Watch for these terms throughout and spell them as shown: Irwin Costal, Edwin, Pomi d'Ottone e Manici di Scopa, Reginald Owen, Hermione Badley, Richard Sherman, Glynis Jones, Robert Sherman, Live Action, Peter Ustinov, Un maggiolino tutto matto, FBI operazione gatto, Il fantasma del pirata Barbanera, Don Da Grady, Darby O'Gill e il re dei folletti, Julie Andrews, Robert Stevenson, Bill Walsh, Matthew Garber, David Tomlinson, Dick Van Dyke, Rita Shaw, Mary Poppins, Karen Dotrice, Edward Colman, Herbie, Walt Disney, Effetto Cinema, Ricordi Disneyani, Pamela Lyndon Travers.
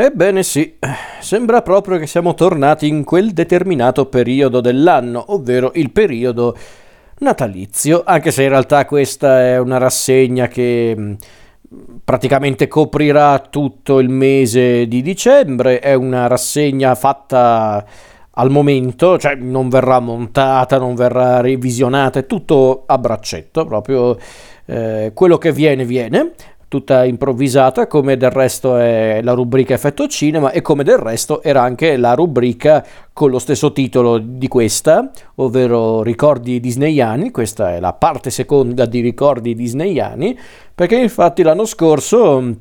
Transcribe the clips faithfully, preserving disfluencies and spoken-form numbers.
Ebbene sì, sembra proprio che siamo tornati in quel determinato periodo dell'anno, ovvero il periodo natalizio, anche se in realtà questa è una rassegna che praticamente coprirà tutto il mese di dicembre, è una rassegna fatta al momento, cioè non verrà montata, non verrà revisionata, è tutto a braccetto, proprio eh, quello che viene viene. Tutta improvvisata, come del resto è la rubrica Effetto Cinema e come del resto era anche la rubrica con lo stesso titolo di questa, ovvero Ricordi Disneyani. Questa è la parte seconda di Ricordi Disneyani, perché infatti l'anno scorso,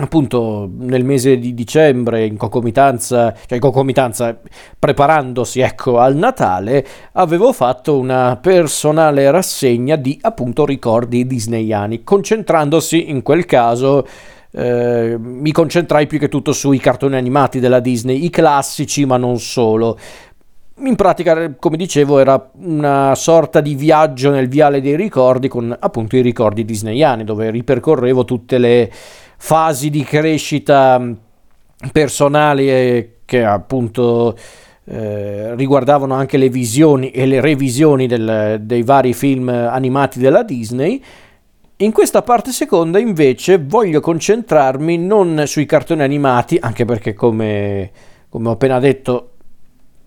appunto nel mese di dicembre, in concomitanza, cioè in concomitanza preparandosi ecco al Natale, avevo fatto una personale rassegna di appunto Ricordi Disneyani, concentrandosi in quel caso eh, mi concentrai più che tutto sui cartoni animati della Disney, i classici ma non solo. In pratica, come dicevo, era una sorta di viaggio nel viale dei ricordi con appunto i ricordi disneyani, dove ripercorrevo tutte le fasi di crescita personale che appunto eh, riguardavano anche le visioni e le revisioni del, dei vari film animati della Disney. In questa parte seconda invece voglio concentrarmi non sui cartoni animati, anche perché come, come ho appena detto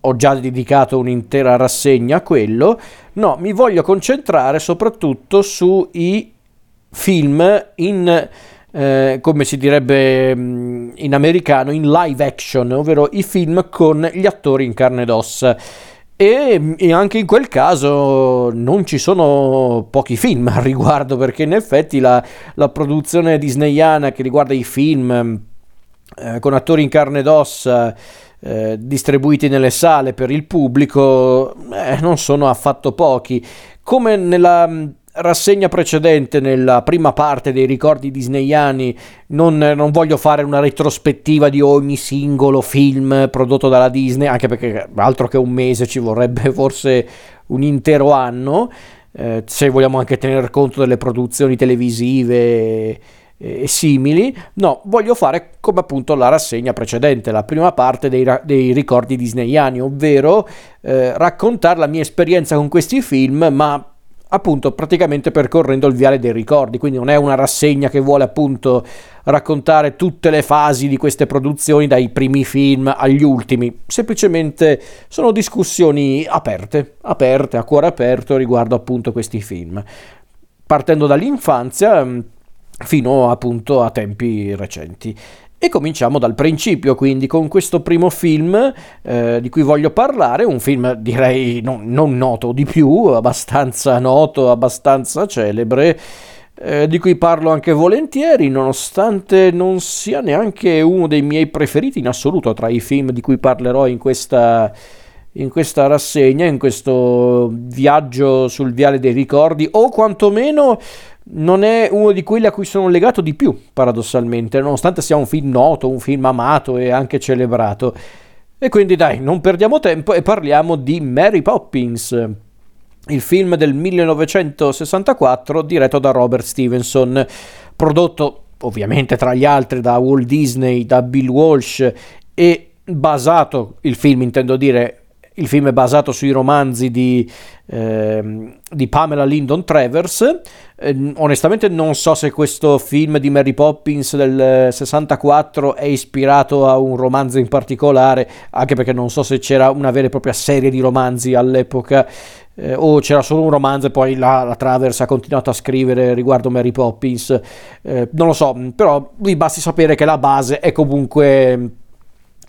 ho già dedicato un'intera rassegna a quello, no, mi voglio concentrare soprattutto sui film in Eh, come si direbbe in americano, in live action, ovvero i film con gli attori in carne ed ossa, e, e anche in quel caso non ci sono pochi film al riguardo, perché in effetti la, la produzione disneyana che riguarda i film eh, con attori in carne ed ossa eh, distribuiti nelle sale per il pubblico eh, non sono affatto pochi. Come nella rassegna precedente, nella prima parte dei ricordi disneyani, non, non voglio fare una retrospettiva di ogni singolo film prodotto dalla Disney, anche perché altro che un mese, ci vorrebbe forse un intero anno, eh, se vogliamo anche tener conto delle produzioni televisive e simili. No, voglio fare come appunto la rassegna precedente, la prima parte dei, ra- dei ricordi disneyani, ovvero eh, raccontare la mia esperienza con questi film, ma appunto praticamente percorrendo il viale dei ricordi. Quindi non è una rassegna che vuole appunto raccontare tutte le fasi di queste produzioni, dai primi film agli ultimi, semplicemente sono discussioni aperte, aperte a cuore aperto riguardo appunto questi film, partendo dall'infanzia fino appunto a tempi recenti. E cominciamo dal principio, quindi, con questo primo film eh, di cui voglio parlare, un film direi non, non noto di più, abbastanza noto, abbastanza celebre, eh, di cui parlo anche volentieri, nonostante non sia neanche uno dei miei preferiti in assoluto tra i film di cui parlerò in questa, in questa rassegna, in questo viaggio sul viale dei ricordi, o quantomeno non è uno di quelli a cui sono legato di più, paradossalmente, nonostante sia un film noto, un film amato e anche celebrato. E quindi dai, non perdiamo tempo e parliamo di Mary Poppins, il film del millenovecentosessantaquattro diretto da Robert Stevenson, prodotto ovviamente tra gli altri da Walt Disney, da Bill Walsh, e basato, il film intendo dire, il film è basato sui romanzi di, eh, di Pamela Lyndon Travers. Eh, onestamente non so se questo film di Mary Poppins del sessantaquattro è ispirato a un romanzo in particolare, anche perché non so se c'era una vera e propria serie di romanzi all'epoca, eh, o c'era solo un romanzo e poi la, la Travers ha continuato a scrivere riguardo Mary Poppins. Eh, non lo so, però vi basti sapere che la base è comunque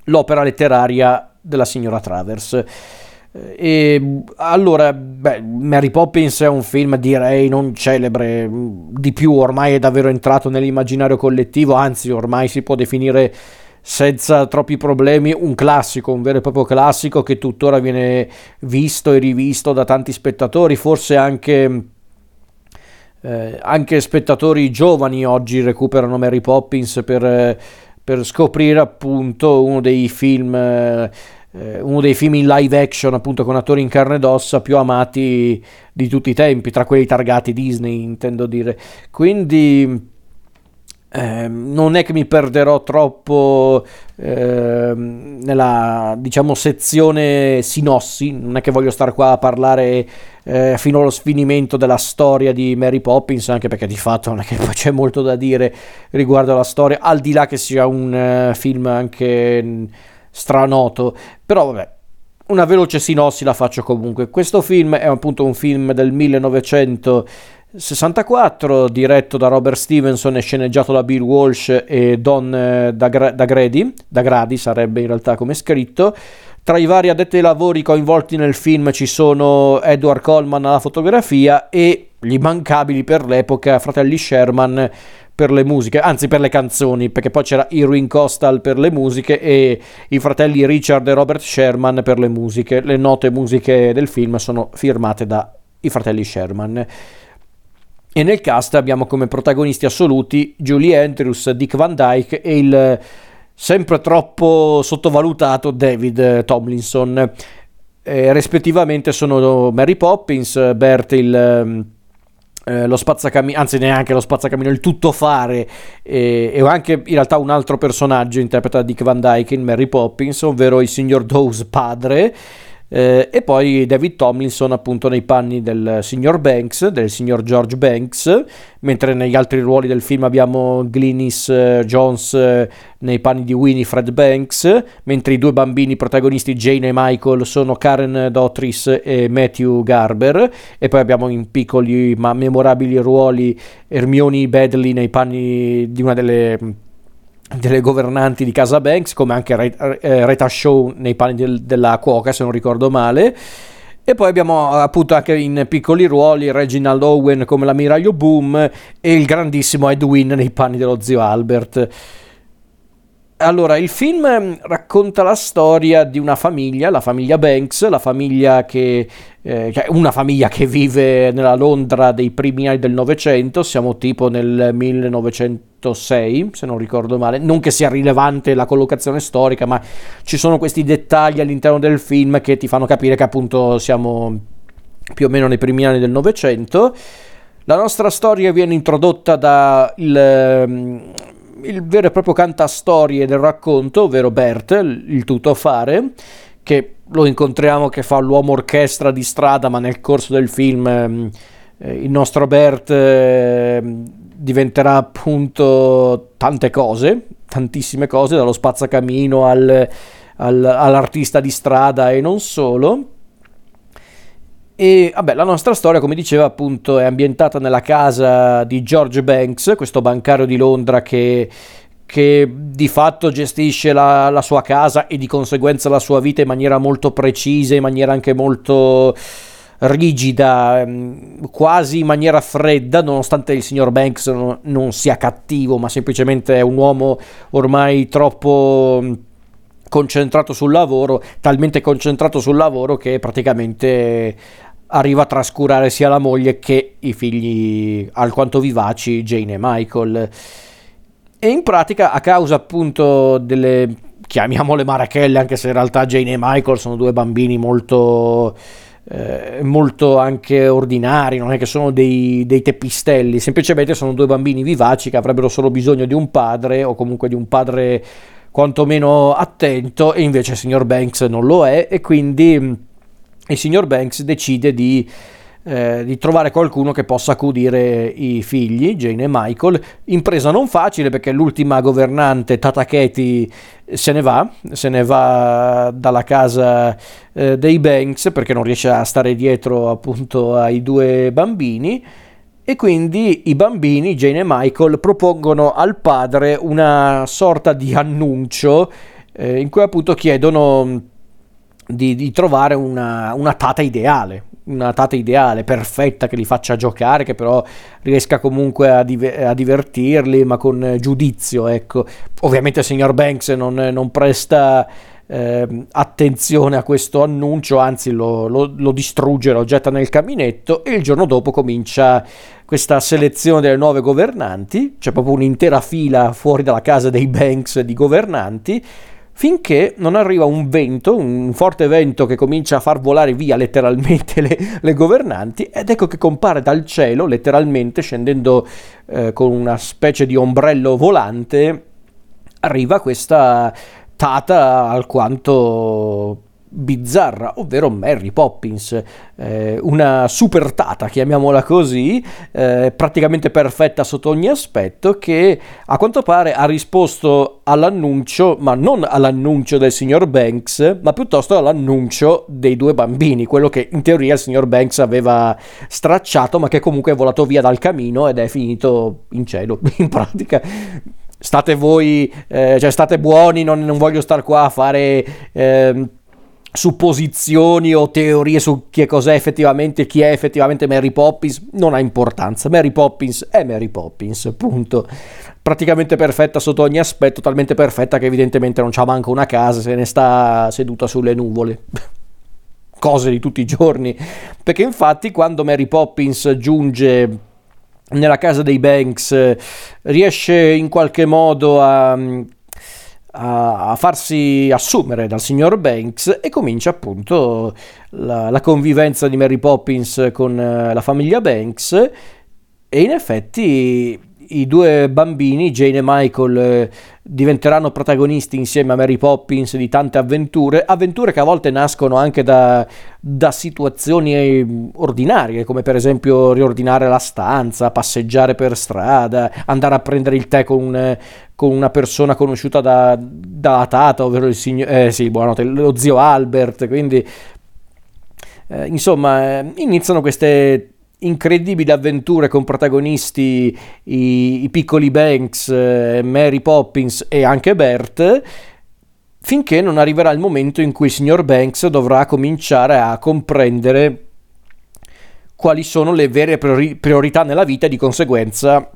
l'opera letteraria della signora Travers. E allora, beh, Mary Poppins è un film direi non celebre di più, ormai è davvero entrato nell'immaginario collettivo, anzi ormai si può definire senza troppi problemi un classico, un vero e proprio classico che tuttora viene visto e rivisto da tanti spettatori, forse anche eh, anche spettatori giovani oggi recuperano Mary Poppins per eh, per scoprire appunto uno dei film eh, uno dei film in live action appunto con attori in carne ed ossa più amati di tutti i tempi, tra quelli targati Disney intendo dire. Quindi Eh, non è che mi perderò troppo eh, nella, diciamo, sezione sinossi, non è che voglio stare qua a parlare eh, fino allo sfinimento della storia di Mary Poppins, anche perché di fatto non è che c'è molto da dire riguardo alla storia, al di là che sia un uh, film anche stranoto, però vabbè, una veloce sinossi la faccio comunque. Questo film è appunto un film del millenovecentosessantaquattro, diretto da Robert Stevenson e sceneggiato da Bill Walsh e Don eh, Da Grady, Da Grady sarebbe in realtà come scritto. Tra i vari addetti ai lavori coinvolti nel film ci sono Edward Colman alla fotografia e gli immancabili per l'epoca fratelli Sherman per le musiche, anzi per le canzoni, perché poi c'era Irwin Costal per le musiche e i fratelli Richard e Robert Sherman per le musiche. Le note musiche del film sono firmate dai fratelli Sherman. E nel cast abbiamo come protagonisti assoluti Julie Andrews, Dick Van Dyke e il sempre troppo sottovalutato David Tomlinson. Eh, rispettivamente sono Mary Poppins, Bert il... Eh, lo spazzacamino, anzi neanche lo spazzacamino, il tuttofare, eh, e anche in realtà un altro personaggio interpreta Dick Van Dyke in Mary Poppins, ovvero il signor Dawes padre, eh, e poi David Tomlinson appunto nei panni del signor Banks, del signor George Banks, mentre negli altri ruoli del film abbiamo Glynis eh, Jones eh, nei panni di Winifred Banks, mentre i due bambini protagonisti Jane e Michael sono Karen Dotrice e Matthew Garber, e poi abbiamo in piccoli ma memorabili ruoli Hermione Badley nei panni di una delle, delle governanti di casa Banks, come anche Rita Shaw nei panni del, della cuoca se non ricordo male. E poi abbiamo appunto anche in piccoli ruoli Reginald Owen come l'ammiraglio Boom e il grandissimo Edwin nei panni dello zio Albert. Allora, il film racconta la storia di una famiglia, la famiglia Banks, la famiglia che eh, una famiglia che vive nella Londra dei primi anni del Novecento, siamo tipo nel millenovecentosei se non ricordo male, non che sia rilevante la collocazione storica, ma ci sono questi dettagli all'interno del film che ti fanno capire che appunto siamo più o meno nei primi anni del Novecento. La nostra storia viene introdotta da il... il vero e proprio cantastorie del racconto, ovvero Bert, il tuttofare, che lo incontriamo che fa l'uomo orchestra di strada, ma nel corso del film eh, il nostro Bert eh, diventerà appunto tante cose, tantissime cose, dallo spazzacamino al, al, all'artista di strada e non solo. E vabbè, la nostra storia, come diceva appunto, è ambientata nella casa di George Banks, questo bancario di Londra che, che di fatto gestisce la, la sua casa e di conseguenza la sua vita in maniera molto precisa, in maniera anche molto rigida, quasi in maniera fredda, nonostante il signor Banks non, non sia cattivo, ma semplicemente è un uomo ormai troppo concentrato sul lavoro, talmente concentrato sul lavoro che praticamente arriva a trascurare sia la moglie che i figli alquanto vivaci Jane e Michael. E in pratica, a causa appunto delle, chiamiamole marachelle, anche se in realtà Jane e Michael sono due bambini molto eh, molto anche ordinari, non è che sono dei, dei teppistelli, semplicemente sono due bambini vivaci che avrebbero solo bisogno di un padre, o comunque di un padre quantomeno attento, e invece il signor Banks non lo è, e quindi il signor Banks decide di, eh, di trovare qualcuno che possa accudire i figli, Jane e Michael. Impresa non facile, perché l'ultima governante, Tata Katie, se ne va, se ne va dalla casa eh, dei Banks perché non riesce a stare dietro appunto ai due bambini. E quindi i bambini, Jane e Michael, propongono al padre una sorta di annuncio eh, in cui appunto chiedono di, di trovare una, una tata ideale, una tata ideale, perfetta, che li faccia giocare, che però riesca comunque a, diver- a divertirli, ma con giudizio, ecco. Ovviamente il signor Banks non, non presta eh, attenzione a questo annuncio, anzi lo, lo, lo distrugge, lo getta nel caminetto, e il giorno dopo comincia questa selezione delle nuove governanti. C'è proprio un'intera fila fuori dalla casa dei Banks di governanti, finché non arriva un vento, un forte vento che comincia a far volare via letteralmente le, le governanti, ed ecco che compare dal cielo, letteralmente scendendo eh, con una specie di ombrello volante, arriva questa tata alquanto bizzarra, ovvero Mary Poppins, eh, una super tata, chiamiamola così, eh, praticamente perfetta sotto ogni aspetto, che a quanto pare ha risposto all'annuncio, ma non all'annuncio del signor Banks, ma piuttosto all'annuncio dei due bambini, quello che in teoria il signor Banks aveva stracciato, ma che comunque è volato via dal camino ed è finito in cielo, in pratica. State voi, eh, cioè state buoni, non, non voglio star qua a fare eh, supposizioni o teorie su chi è cos'è effettivamente, chi è effettivamente Mary Poppins, non ha importanza. Mary Poppins è Mary Poppins, punto. Praticamente perfetta sotto ogni aspetto, talmente perfetta che evidentemente non c'ha manco una casa, se ne sta seduta sulle nuvole. Cose di tutti i giorni, perché infatti quando Mary Poppins giunge nella casa dei Banks riesce in qualche modo a a farsi assumere dal signor Banks e comincia appunto la, la convivenza di Mary Poppins con la famiglia Banks, e in effetti i due bambini, Jane e Michael, diventeranno protagonisti insieme a Mary Poppins di tante avventure, avventure che a volte nascono anche da, da situazioni ordinarie, come per esempio riordinare la stanza, passeggiare per strada, andare a prendere il tè con, un, con una persona conosciuta da, da tata, ovvero il signor, eh, sì, buonanotte, lo zio Albert, quindi eh, insomma iniziano queste incredibili avventure con protagonisti i, i piccoli Banks, Mary Poppins e anche Bert, finché non arriverà il momento in cui il signor Banks dovrà cominciare a comprendere quali sono le vere priori- priorità nella vita e di conseguenza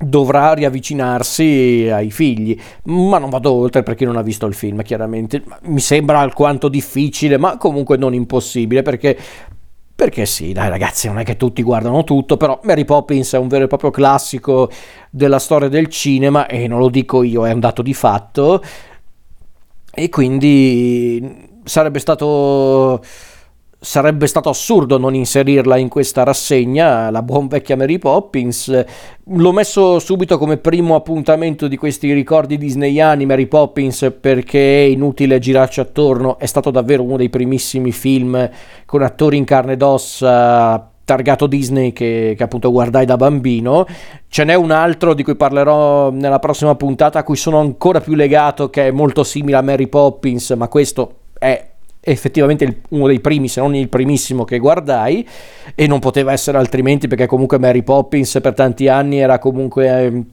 dovrà riavvicinarsi ai figli. Ma non vado oltre per chi non ha visto il film, chiaramente. Mi sembra alquanto difficile, ma comunque non impossibile, perché Perché sì, dai ragazzi, non è che tutti guardano tutto, però Mary Poppins è un vero e proprio classico della storia del cinema, e non lo dico io, è un dato di fatto, e quindi sarebbe stato, sarebbe stato assurdo non inserirla in questa rassegna, la buon vecchia Mary Poppins. L'ho messo subito come primo appuntamento di questi ricordi disneyani, Mary Poppins, perché è inutile girarci attorno, è stato davvero uno dei primissimi film con attori in carne ed ossa targato Disney che, che appunto guardai da bambino. Ce n'è un altro di cui parlerò nella prossima puntata, a cui sono ancora più legato, che è molto simile a Mary Poppins, ma questo è effettivamente uno dei primi, se non il primissimo che guardai, e non poteva essere altrimenti, perché comunque Mary Poppins per tanti anni era comunque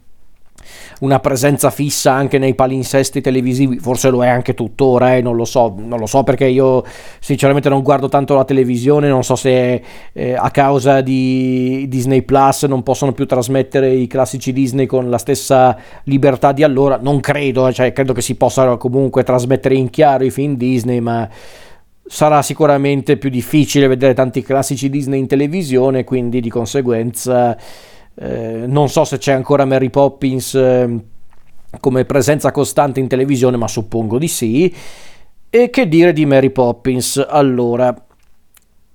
una presenza fissa anche nei palinsesti televisivi, forse lo è anche tuttora, eh, non lo so, non lo so perché io sinceramente non guardo tanto la televisione, non so se eh, a causa di Disney Plus non possono più trasmettere i classici Disney con la stessa libertà di allora, non credo, cioè credo che si possano comunque trasmettere in chiaro i film Disney, ma sarà sicuramente più difficile vedere tanti classici Disney in televisione, quindi di conseguenza Eh, non so se c'è ancora Mary Poppins eh, come presenza costante in televisione, ma suppongo di sì. E che dire di Mary Poppins? Allora,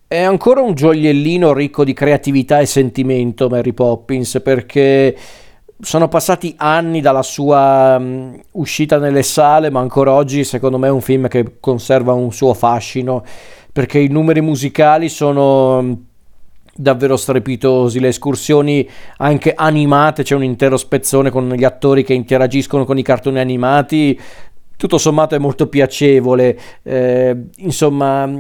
è ancora un gioiellino ricco di creatività e sentimento Mary Poppins, perché sono passati anni dalla sua um, uscita nelle sale, ma ancora oggi secondo me è un film che conserva un suo fascino, perché i numeri musicali sono davvero strepitosi, le escursioni anche animate, c'è un intero spezzone con gli attori che interagiscono con i cartoni animati, tutto sommato è molto piacevole, eh, insomma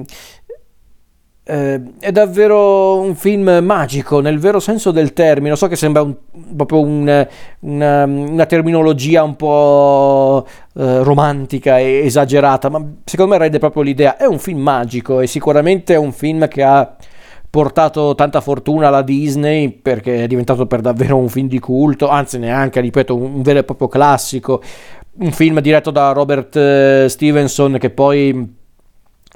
eh, è davvero un film magico nel vero senso del termine. So che sembra un, proprio un, una, una terminologia un po' eh, romantica e esagerata, ma secondo me rende proprio l'idea, è un film magico e sicuramente è un film che ha portato tanta fortuna alla Disney, perché è diventato per davvero un film di culto, anzi neanche, ripeto, un vero e proprio classico, un film diretto da Robert Stevenson, che poi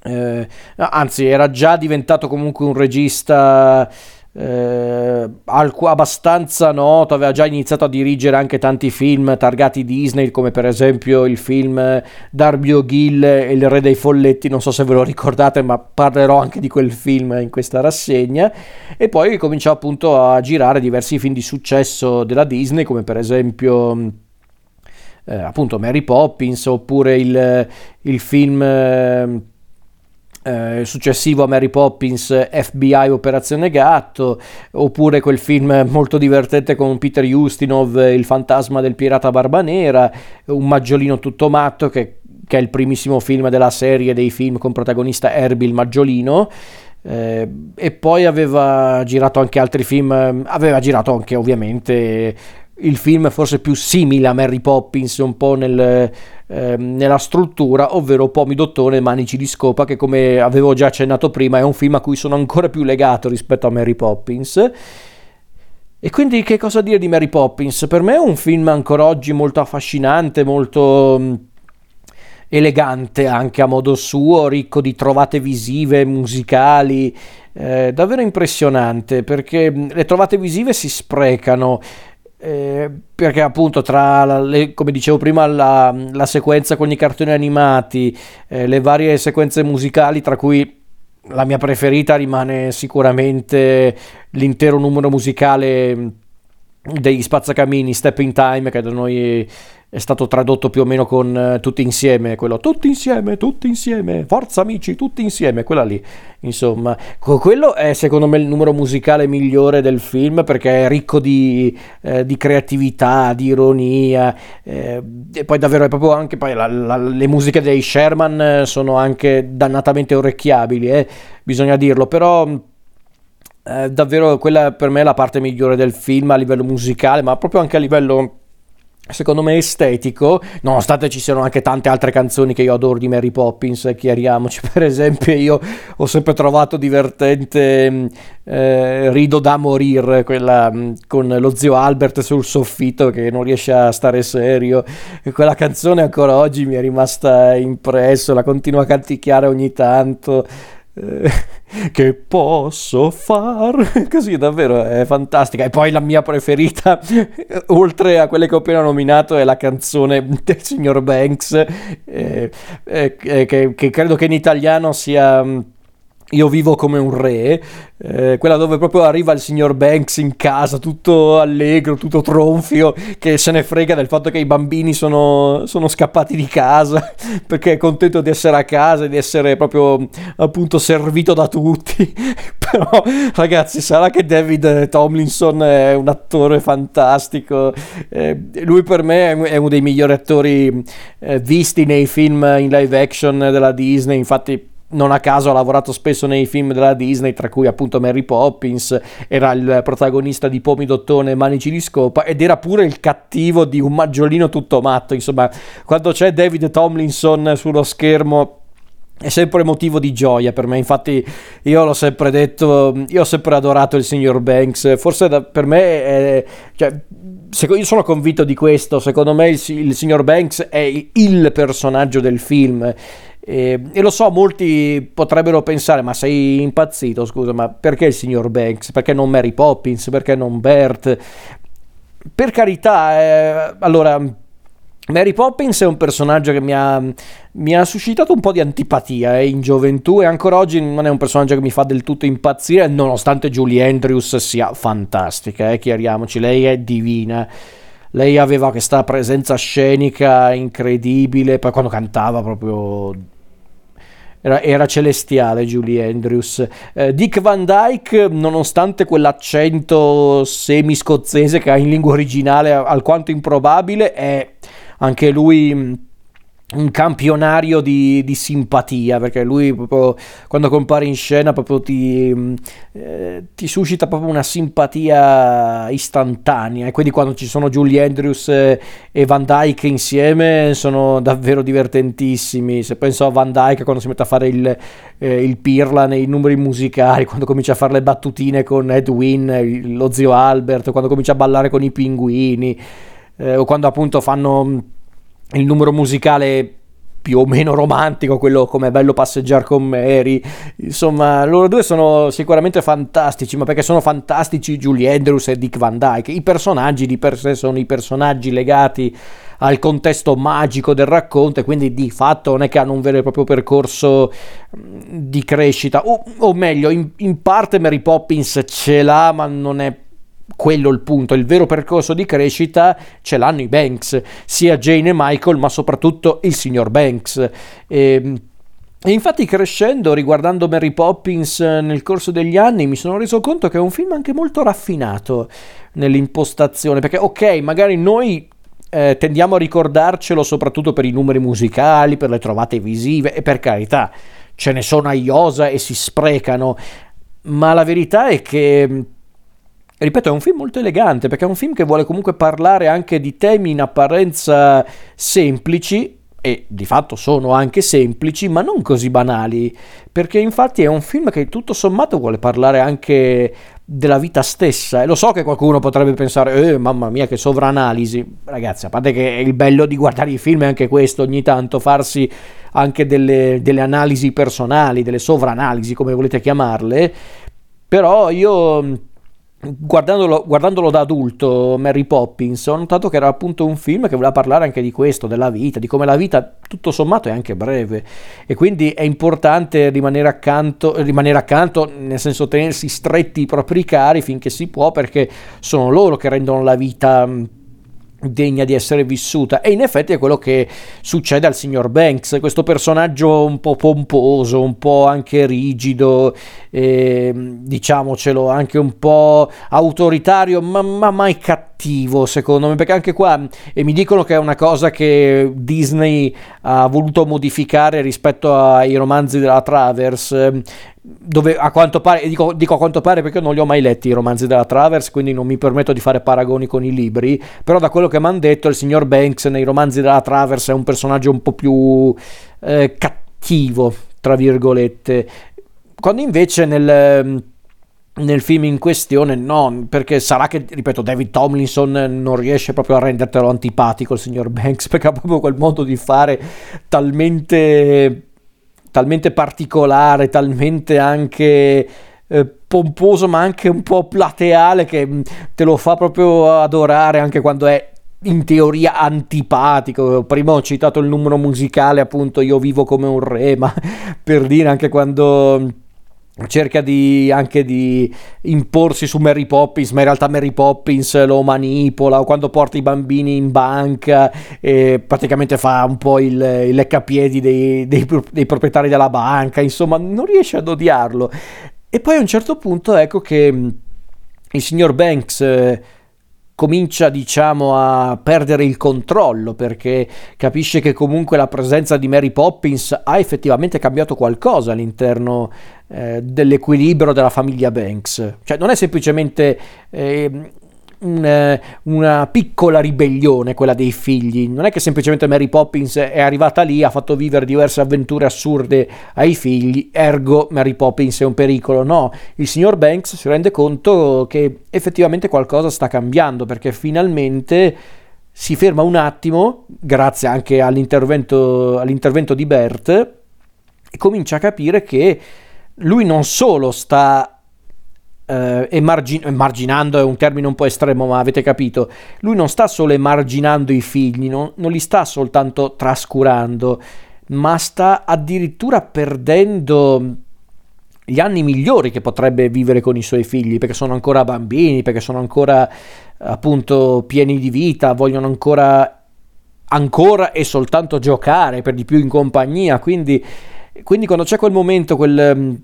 eh, anzi era già diventato comunque un regista eh, abbastanza noto, aveva già iniziato a dirigere anche tanti film targati Disney, come per esempio il film Darby O'Gill e il re dei folletti, non so se ve lo ricordate, ma parlerò anche di quel film in questa rassegna. E poi cominciò appunto a girare diversi film di successo della Disney, come per esempio eh, appunto Mary Poppins, oppure il, il film... Eh, Eh, successivo a Mary Poppins, F B I operazione gatto, oppure quel film molto divertente con Peter Ustinov, Il fantasma del pirata Barbanera, Un maggiolino tutto matto, che, che è il primissimo film della serie dei film con protagonista Herbie il maggiolino. Eh, e poi aveva girato anche altri film, aveva girato anche ovviamente il film forse più simile a Mary Poppins un po' nel, eh, nella struttura, ovvero Pomi d'Ottone e Manici di Scopa, che come avevo già accennato prima è un film a cui sono ancora più legato rispetto a Mary Poppins. E quindi che cosa dire di Mary Poppins? Per me è un film ancora oggi molto affascinante, molto elegante anche a modo suo, ricco di trovate visive, musicali, eh, davvero impressionante, perché le trovate visive si sprecano. Eh, perché appunto tra la, le, come dicevo prima la, la sequenza con i cartoni animati, eh, le varie sequenze musicali, tra cui la mia preferita rimane sicuramente l'intero numero musicale degli Spazzacamini, Step in Time, che da noi è stato tradotto più o meno con tutti insieme, quello tutti insieme, tutti insieme, forza amici, tutti insieme, quella lì, insomma. Quello è secondo me il numero musicale migliore del film, perché è ricco di, eh, di creatività, di ironia, eh, e poi davvero è proprio anche poi la, la, le musiche dei Sherman sono anche dannatamente orecchiabili, eh, bisogna dirlo, però... Eh, davvero quella per me è la parte migliore del film a livello musicale, ma proprio anche a livello secondo me estetico, nonostante ci siano anche tante altre canzoni che io adoro di Mary Poppins, eh, chiariamoci. Per esempio io ho sempre trovato divertente eh, Rido da morire, quella con lo zio Albert sul soffitto che non riesce a stare serio, e quella canzone ancora oggi mi è rimasta impresso, la continuo a canticchiare ogni tanto. Che posso far? Così davvero è fantastica. E poi la mia preferita, oltre a quelle che ho appena nominato, è la canzone del signor Banks, eh, eh, che, che credo che in italiano sia Io vivo come un re, eh, quella dove proprio arriva il signor Banks in casa tutto allegro, tutto tronfio, che se ne frega del fatto che i bambini sono, sono scappati di casa, perché è contento di essere a casa e di essere proprio appunto servito da tutti. Però ragazzi, sarà che David Tomlinson è un attore fantastico, eh, lui per me è uno dei migliori attori eh, visti nei film in live action della Disney, infatti non a caso ha lavorato spesso nei film della Disney, tra cui appunto Mary Poppins, era il protagonista di Pomi d'Ottone e Manici di Scopa, ed era pure il cattivo di Un maggiolino tutto matto. Insomma, quando c'è David Tomlinson sullo schermo è sempre motivo di gioia per me. Infatti io l'ho sempre detto, io ho sempre adorato il signor Banks, forse da, per me è, cioè, se, io sono convinto di questo, secondo me il, il signor Banks è il, il personaggio del film. E, e lo so, molti potrebbero pensare: ma sei impazzito, scusa, ma perché il signor Banks? Perché non Mary Poppins? Perché non Bert? Per carità, eh, allora, Mary Poppins è un personaggio che mi ha, mi ha suscitato un po' di antipatia eh, in gioventù, e ancora oggi non è un personaggio che mi fa del tutto impazzire, nonostante Julie Andrews sia fantastica, eh, chiariamoci, lei è divina. Lei aveva questa presenza scenica incredibile, poi quando cantava proprio era, era celestiale Julie Andrews. Eh, Dick Van Dyke, nonostante quell'accento semi-scozzese che ha in lingua originale alquanto improbabile, è anche lui un campionario di, di simpatia, perché lui proprio quando compare in scena proprio ti, eh, ti suscita proprio una simpatia istantanea, e quindi quando ci sono Julie Andrews e Van Dyke insieme sono davvero divertentissimi. Se penso a Van Dyke quando si mette a fare il, eh, il pirla nei numeri musicali, quando comincia a fare le battutine con Edwin, lo zio Albert, quando comincia a ballare con i pinguini, eh, o quando appunto fanno il numero musicale più o meno romantico, quello come bello passeggiare con Mary. Insomma, loro due sono sicuramente fantastici, ma perché sono fantastici Julie Andrews e Dick Van Dyke. I personaggi di per sé sono i personaggi legati al contesto magico del racconto, e quindi di fatto non è che hanno un vero e proprio percorso di crescita, o, o meglio, in, in parte Mary Poppins ce l'ha, ma non è quello il punto. Il vero percorso di crescita ce l'hanno i Banks, sia Jane e Michael, ma soprattutto il signor Banks. E, e infatti, crescendo, riguardando Mary Poppins nel corso degli anni, mi sono reso conto che è un film anche molto raffinato nell'impostazione, perché ok, magari noi eh, tendiamo a ricordarcelo soprattutto per i numeri musicali, per le trovate visive, e per carità, ce ne sono a iosa e si sprecano, ma la verità è che, ripeto, è un film molto elegante, perché è un film che vuole comunque parlare anche di temi in apparenza semplici, e di fatto sono anche semplici, ma non così banali, perché infatti è un film che tutto sommato vuole parlare anche della vita stessa. E lo so che qualcuno potrebbe pensare, eh, mamma mia che sovranalisi, ragazzi, a parte che il bello di guardare i film è anche questo, ogni tanto farsi anche delle, delle analisi personali, delle sovranalisi, come volete chiamarle. Però io, Guardandolo, guardandolo da adulto, Mary Poppins, ho notato che era appunto un film che voleva parlare anche di questo, della vita, di come la vita tutto sommato è anche breve, e quindi è importante rimanere accanto, rimanere accanto nel senso tenersi stretti i propri cari finché si può, perché sono loro che rendono la vita degna di essere vissuta. E in effetti è quello che succede al signor Banks, questo personaggio un po' pomposo, un po' anche rigido, eh, diciamocelo, anche un po' autoritario, ma, ma mai cattivo secondo me, perché anche qua, e mi dicono che è una cosa che Disney ha voluto modificare rispetto ai romanzi della Travers, eh, dove a quanto pare, dico, dico a quanto pare perché non li ho mai letti i romanzi della Travers, quindi non mi permetto di fare paragoni con i libri, però da quello che mi hanno detto il signor Banks nei romanzi della Travers è un personaggio un po' più eh, cattivo, tra virgolette, quando invece nel, nel film in questione no, perché sarà che, ripeto, David Tomlinson non riesce proprio a rendertelo antipatico il signor Banks, perché ha proprio quel modo di fare talmente... talmente particolare, talmente anche eh, pomposo, ma anche un po' plateale, che te lo fa proprio adorare anche quando è in teoria antipatico. Prima ho citato il numero musicale, appunto, Io vivo come un re, ma per dire, anche quando cerca di anche di imporsi su Mary Poppins, ma in realtà Mary Poppins lo manipola, o quando porta i bambini in banca e praticamente fa un po' il, il leccapiedi dei, dei, dei proprietari della banca. Insomma, non riesce ad odiarlo. E poi a un certo punto ecco che il signor Banks eh, comincia, diciamo, a perdere il controllo, perché capisce che comunque la presenza di Mary Poppins ha effettivamente cambiato qualcosa all'interno eh, dell'equilibrio della famiglia Banks. Cioè non è semplicemente eh, un, una piccola ribellione quella dei figli, non è che semplicemente Mary Poppins è arrivata lì, ha fatto vivere diverse avventure assurde ai figli, ergo Mary Poppins è un pericolo. No, il signor Banks si rende conto che effettivamente qualcosa sta cambiando, perché finalmente si ferma un attimo, grazie anche all'intervento, all'intervento di Bert, e comincia a capire che lui non solo sta Uh, emargin- emarginando è un termine un po' estremo, ma avete capito, lui non sta solo emarginando i figli, non, non li sta soltanto trascurando, ma sta addirittura perdendo gli anni migliori che potrebbe vivere con i suoi figli, perché sono ancora bambini, perché sono ancora appunto pieni di vita, vogliono ancora, ancora e soltanto giocare, per di più in compagnia. Quindi, quindi quando c'è quel momento, quel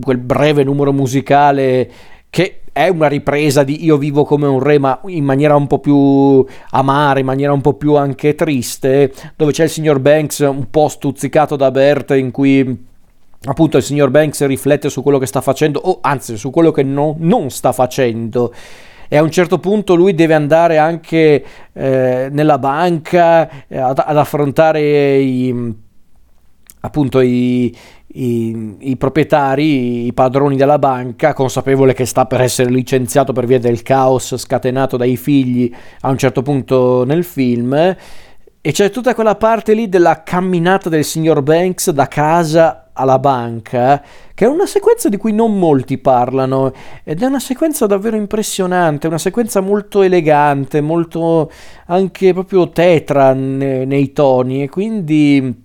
quel breve numero musicale che è una ripresa di Io vivo come un re, ma in maniera un po' più amara, in maniera un po' più anche triste, dove c'è il signor Banks un po' stuzzicato da Bert, in cui appunto il signor Banks riflette su quello che sta facendo, o anzi su quello che no, non sta facendo. E a un certo punto lui deve andare anche eh, nella banca eh, ad, ad affrontare i, appunto i I, i proprietari, i padroni della banca, consapevole che sta per essere licenziato per via del caos scatenato dai figli a un certo punto nel film, E c'è tutta quella parte lì della camminata del signor Banks da casa alla banca, che è una sequenza di cui non molti parlano, ed è una sequenza davvero impressionante, una sequenza molto elegante, molto anche proprio tetra nei toni, e quindi...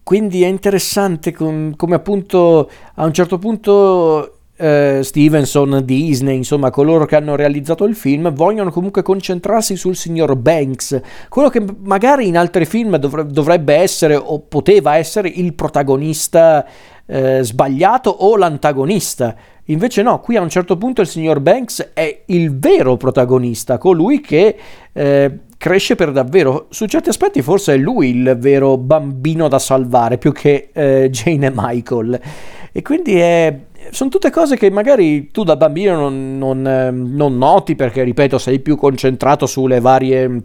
Quindi è interessante com- come appunto a un certo punto... Uh, Stevenson, Disney, insomma coloro che hanno realizzato il film vogliono comunque concentrarsi sul signor Banks, quello che magari in altri film dovre- dovrebbe essere o poteva essere il protagonista uh, sbagliato o l'antagonista. Invece no, qui a un certo punto il signor Banks è il vero protagonista, colui che uh, cresce per davvero. Su certi aspetti forse è lui il vero bambino da salvare, più che uh, Jane e Michael, e quindi è... Sono tutte cose che magari tu da bambino non, non, non noti, perché, ripeto, sei più concentrato sulle varie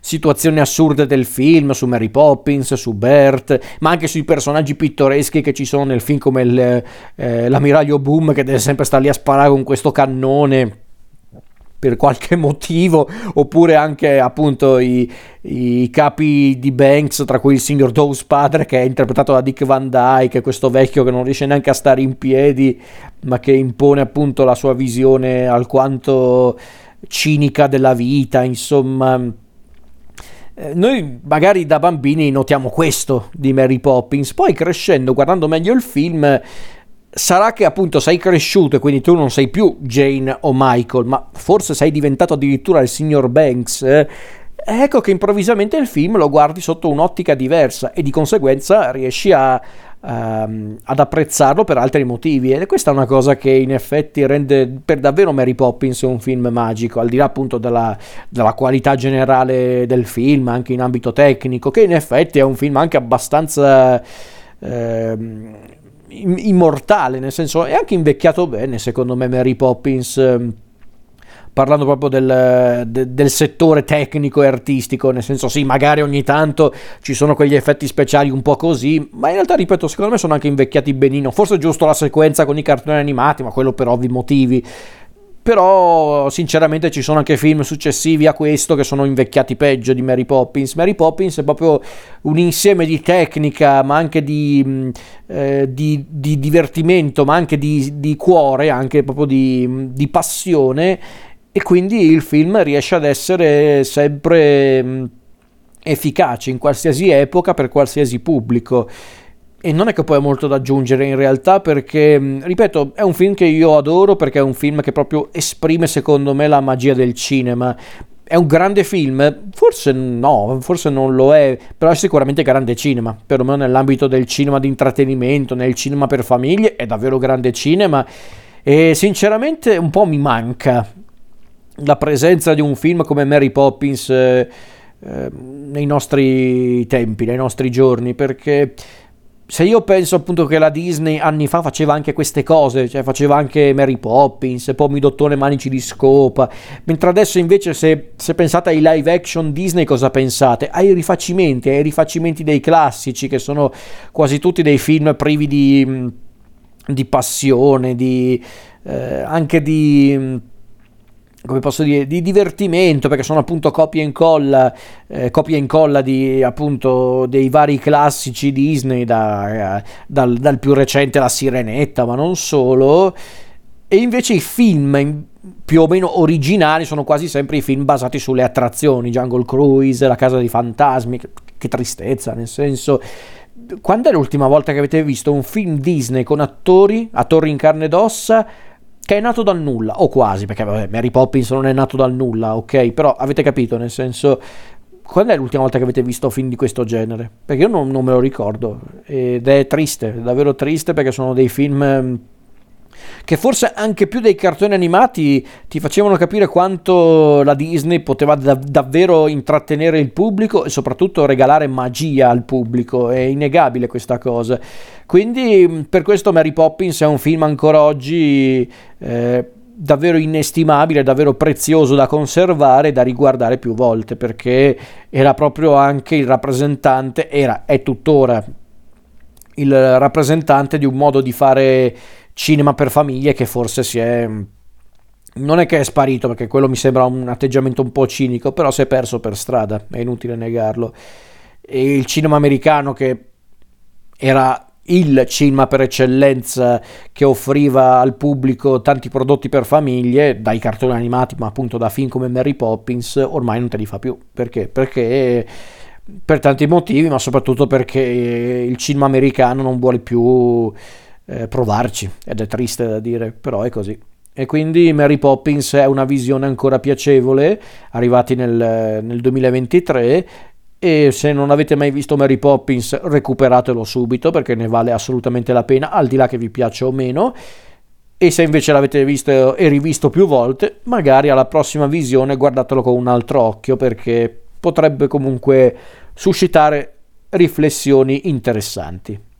situazioni assurde del film, su Mary Poppins, su Bert, ma anche sui personaggi pittoreschi che ci sono nel film, come il, eh, l'ammiraglio Boom, che deve sempre stare lì a sparare con questo cannone per qualche motivo, oppure anche appunto i, i capi di Banks, tra cui il signor Dawes padre, che è interpretato da Dick Van Dyke, questo vecchio che non riesce neanche a stare in piedi, ma che impone appunto la sua visione alquanto cinica della vita. Insomma, noi magari da bambini notiamo questo di Mary Poppins, poi crescendo, guardando meglio il film, sarà che appunto sei cresciuto e quindi tu non sei più Jane o Michael, ma forse sei diventato addirittura il signor Banks, eh? Ecco che improvvisamente il film lo guardi sotto un'ottica diversa, e di conseguenza riesci a, um, ad apprezzarlo per altri motivi, ed è questa una cosa che in effetti rende per davvero Mary Poppins un film magico, al di là appunto della, della qualità generale del film, anche in ambito tecnico, che in effetti è un film anche abbastanza... Ehm, immortale, nel senso è anche invecchiato bene secondo me Mary Poppins, ehm, parlando proprio del, de, del settore tecnico e artistico, nel senso sì, magari ogni tanto ci sono quegli effetti speciali un po' così, ma in realtà, ripeto, secondo me sono anche invecchiati benino, forse giusto la sequenza con i cartoni animati, ma quello per ovvi motivi. Però sinceramente ci sono anche film successivi a questo che sono invecchiati peggio di Mary Poppins. Mary Poppins è proprio un insieme di tecnica, ma anche di, eh, di, di divertimento, ma anche di, di cuore, anche proprio di, di passione, e quindi il film riesce ad essere sempre efficace in qualsiasi epoca, per qualsiasi pubblico. E non è che poi ho molto da aggiungere in realtà, perché, ripeto, è un film che io adoro, perché è un film che proprio esprime secondo me la magia del cinema. È un grande film? Forse no, forse non lo è, però è sicuramente grande cinema, perlomeno nell'ambito del cinema di intrattenimento, nel cinema per famiglie, è davvero grande cinema, e sinceramente un po' mi manca la presenza di un film come Mary Poppins eh, eh, nei nostri tempi, nei nostri giorni, perché... Se io penso appunto che la Disney anni fa faceva anche queste cose, cioè faceva anche Mary Poppins, Pomi d'Ottone e Manici di Scopa, mentre adesso invece se, se pensate ai live action Disney cosa pensate? Ai rifacimenti, ai rifacimenti dei classici, che sono quasi tutti dei film privi di, di passione, di eh, anche di... come posso dire, di divertimento, perché sono appunto copia e incolla eh, copia e incolla di appunto dei vari classici Disney, da, eh, dal, dal più recente La Sirenetta, ma non solo. E invece i film più o meno originali sono quasi sempre i film basati sulle attrazioni, Jungle Cruise, La Casa dei Fantasmi, che, che tristezza, nel senso... Quando è l'ultima volta che avete visto un film Disney con attori, attori in carne ed ossa, che è nato dal nulla, o quasi, perché vabbè, Mary Poppins non è nato dal nulla, ok? Però avete capito, nel senso, quando è l'ultima volta che avete visto film di questo genere? Perché io non, non me lo ricordo, ed è triste, è davvero triste, perché sono dei film che forse anche più dei cartoni animati ti facevano capire quanto la Disney poteva dav- davvero intrattenere il pubblico, e soprattutto regalare magia al pubblico. È innegabile questa cosa. Quindi per questo Mary Poppins è un film ancora oggi eh, davvero inestimabile, davvero prezioso da conservare, da riguardare più volte, perché era proprio anche il rappresentante, era, è tuttora il rappresentante di un modo di fare cinema per famiglie che forse si è non è che è sparito, perché quello mi sembra un atteggiamento un po' cinico, però si è perso per strada, è inutile negarlo. E il cinema americano, che era il cinema per eccellenza, che offriva al pubblico tanti prodotti per famiglie, dai cartoni animati ma appunto da film come Mary Poppins, ormai non te li fa più. Perché? Perché per tanti motivi, ma soprattutto perché il cinema americano non vuole più eh, provarci, ed è triste da dire, però è così. E quindi Mary Poppins è una visione ancora piacevole, arrivati nel, nel duemilaventitré. E se non avete mai visto Mary Poppins, recuperatelo subito, perché ne vale assolutamente la pena, al di là che vi piaccia o meno. E se invece l'avete visto e rivisto più volte, magari alla prossima visione guardatelo con un altro occhio, perché potrebbe comunque suscitare riflessioni interessanti.